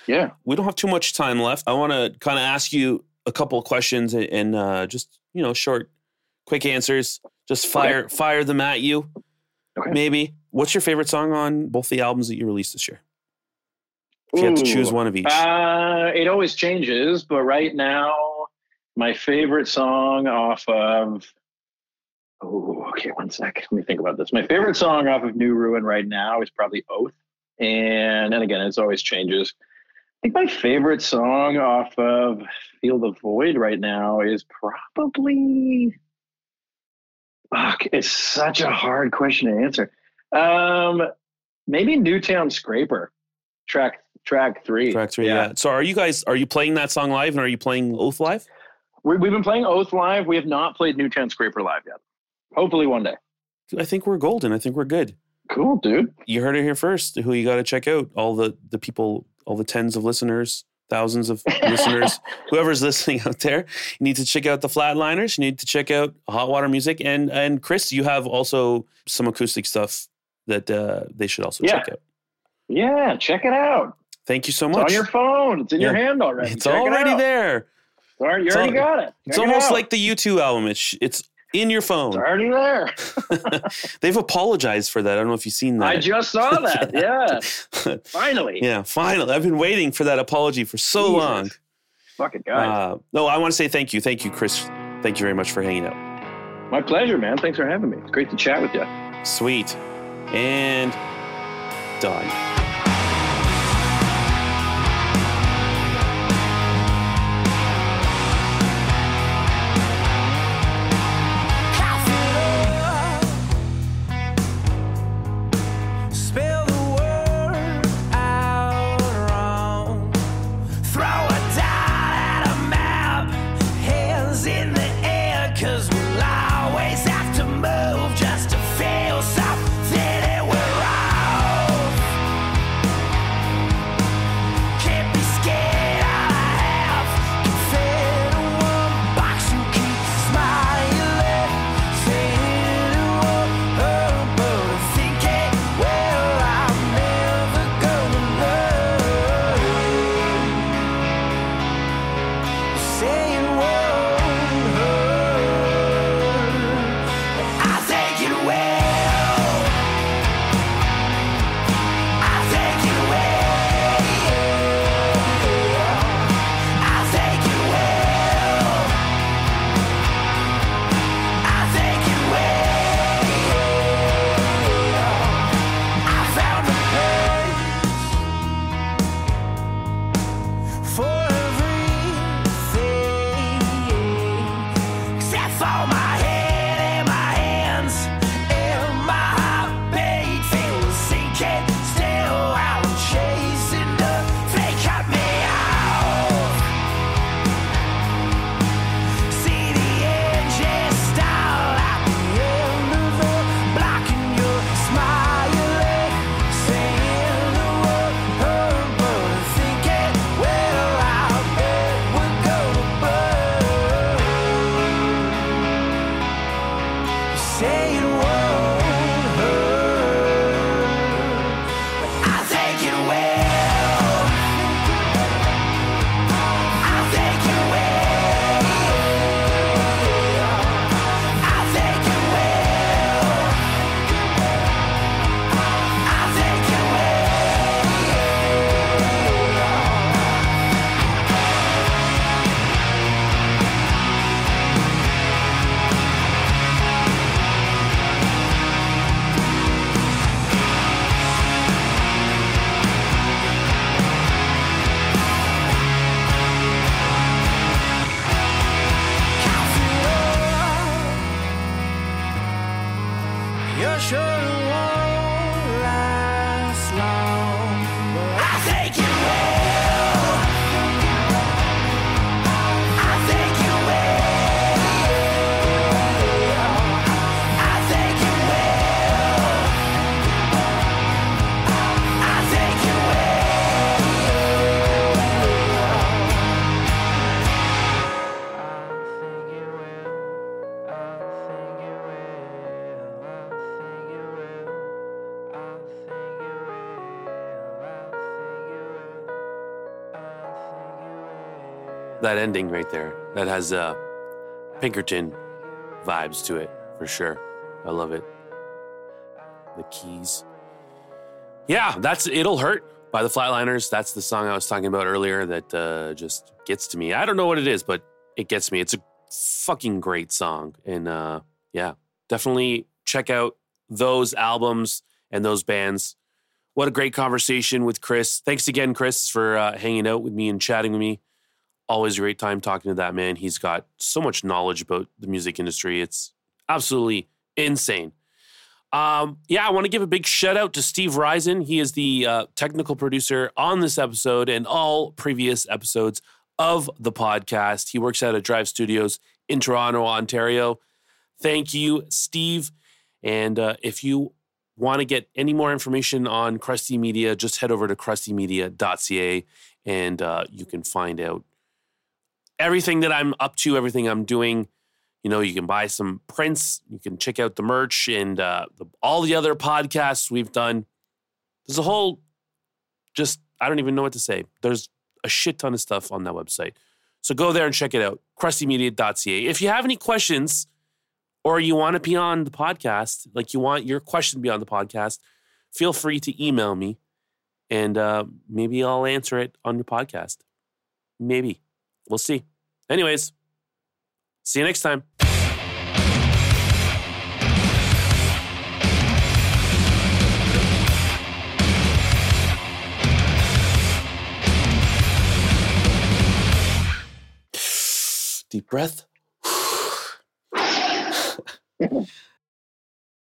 Yeah. We don't have too much time left. I want to kind of ask you a couple of questions and, and uh, just, you know, short, quick answers. Just fire, okay. fire them at you. Okay. Maybe. What's your favorite song on both the albums that you released this year? If you Ooh. had to choose one of each. Uh, it always changes, but right now, my favorite song off of, Oh, okay. One sec. Let me think about this. My favorite song off of New Ruin right now is probably Oath. And then again, it's always changes. I think my favorite song off of Feel the Void right now is probably, fuck, it's such a hard question to answer. Um, maybe Newtown Scraper, track, track three. Track three. Yeah. yeah. So are you guys, are you playing that song live and are you playing Oath live? We've been playing Oath live. We have not played Newtown Scraper live yet. Hopefully one day. I think we're golden. I think we're good. Cool, dude. You heard it here first. Who you got to check out? All the, the people, all the tens of listeners, thousands of listeners, whoever's listening out there, you need to check out the Flatliners. You need to check out Hot Water Music. And, and Chris, you have also some acoustic stuff that uh, they should also yeah. check out. Yeah, check it out. Thank you so much. It's on your phone. It's in yeah. your hand already. It's check already it there. It's already, you it's already got it. Check it's it almost out. Like the U two album. It's, it's in your phone. It's already there. They've apologized for that. I don't know if you've seen that. I just saw that. yeah. Finally. Yeah, finally. I've been waiting for that apology for so Jesus. long. Fucking guys. Uh, no, I want to say thank you. Thank you, Chris. Thank you very much for hanging out. My pleasure, man. Thanks for having me. It's great to chat with you. Sweet. And done. Move just to feel something, and we're off. that ending right there, that has uh, Pinkerton vibes to it, for sure. I love it. The keys. Yeah, that's It'll Hurt by The Flatliners. That's the song I was talking about earlier that uh, just gets to me. I don't know what it is, but it gets me. It's a fucking great song. And uh, yeah, definitely check out those albums and those bands. What a great conversation with Chris. Thanks again, Chris, for uh, hanging out with me and chatting with me. Always a great time talking to that man. He's got so much knowledge about the music industry. It's absolutely insane. Um, yeah, I want to give a big shout out to Steve Risen. He is the uh, technical producer on this episode and all previous episodes of the podcast. He works out at Drive Studios in Toronto, Ontario. Thank you, Steve. And uh, if you want to get any more information on Crusty Media, just head over to crusty media dot c a and uh, you can find out everything that I'm up to, everything I'm doing. You know, you can buy some prints, you can check out the merch and uh, the, all the other podcasts we've done. There's a whole, just, I don't even know what to say. There's a shit ton of stuff on that website. So go there and check it out, crusty media dot c a. If you have any questions, or you want to be on the podcast, like you want your question to be on the podcast, feel free to email me and uh, maybe I'll answer it on the podcast. Maybe. We'll see. Anyways, see you next time. Deep breath. Mm-hmm.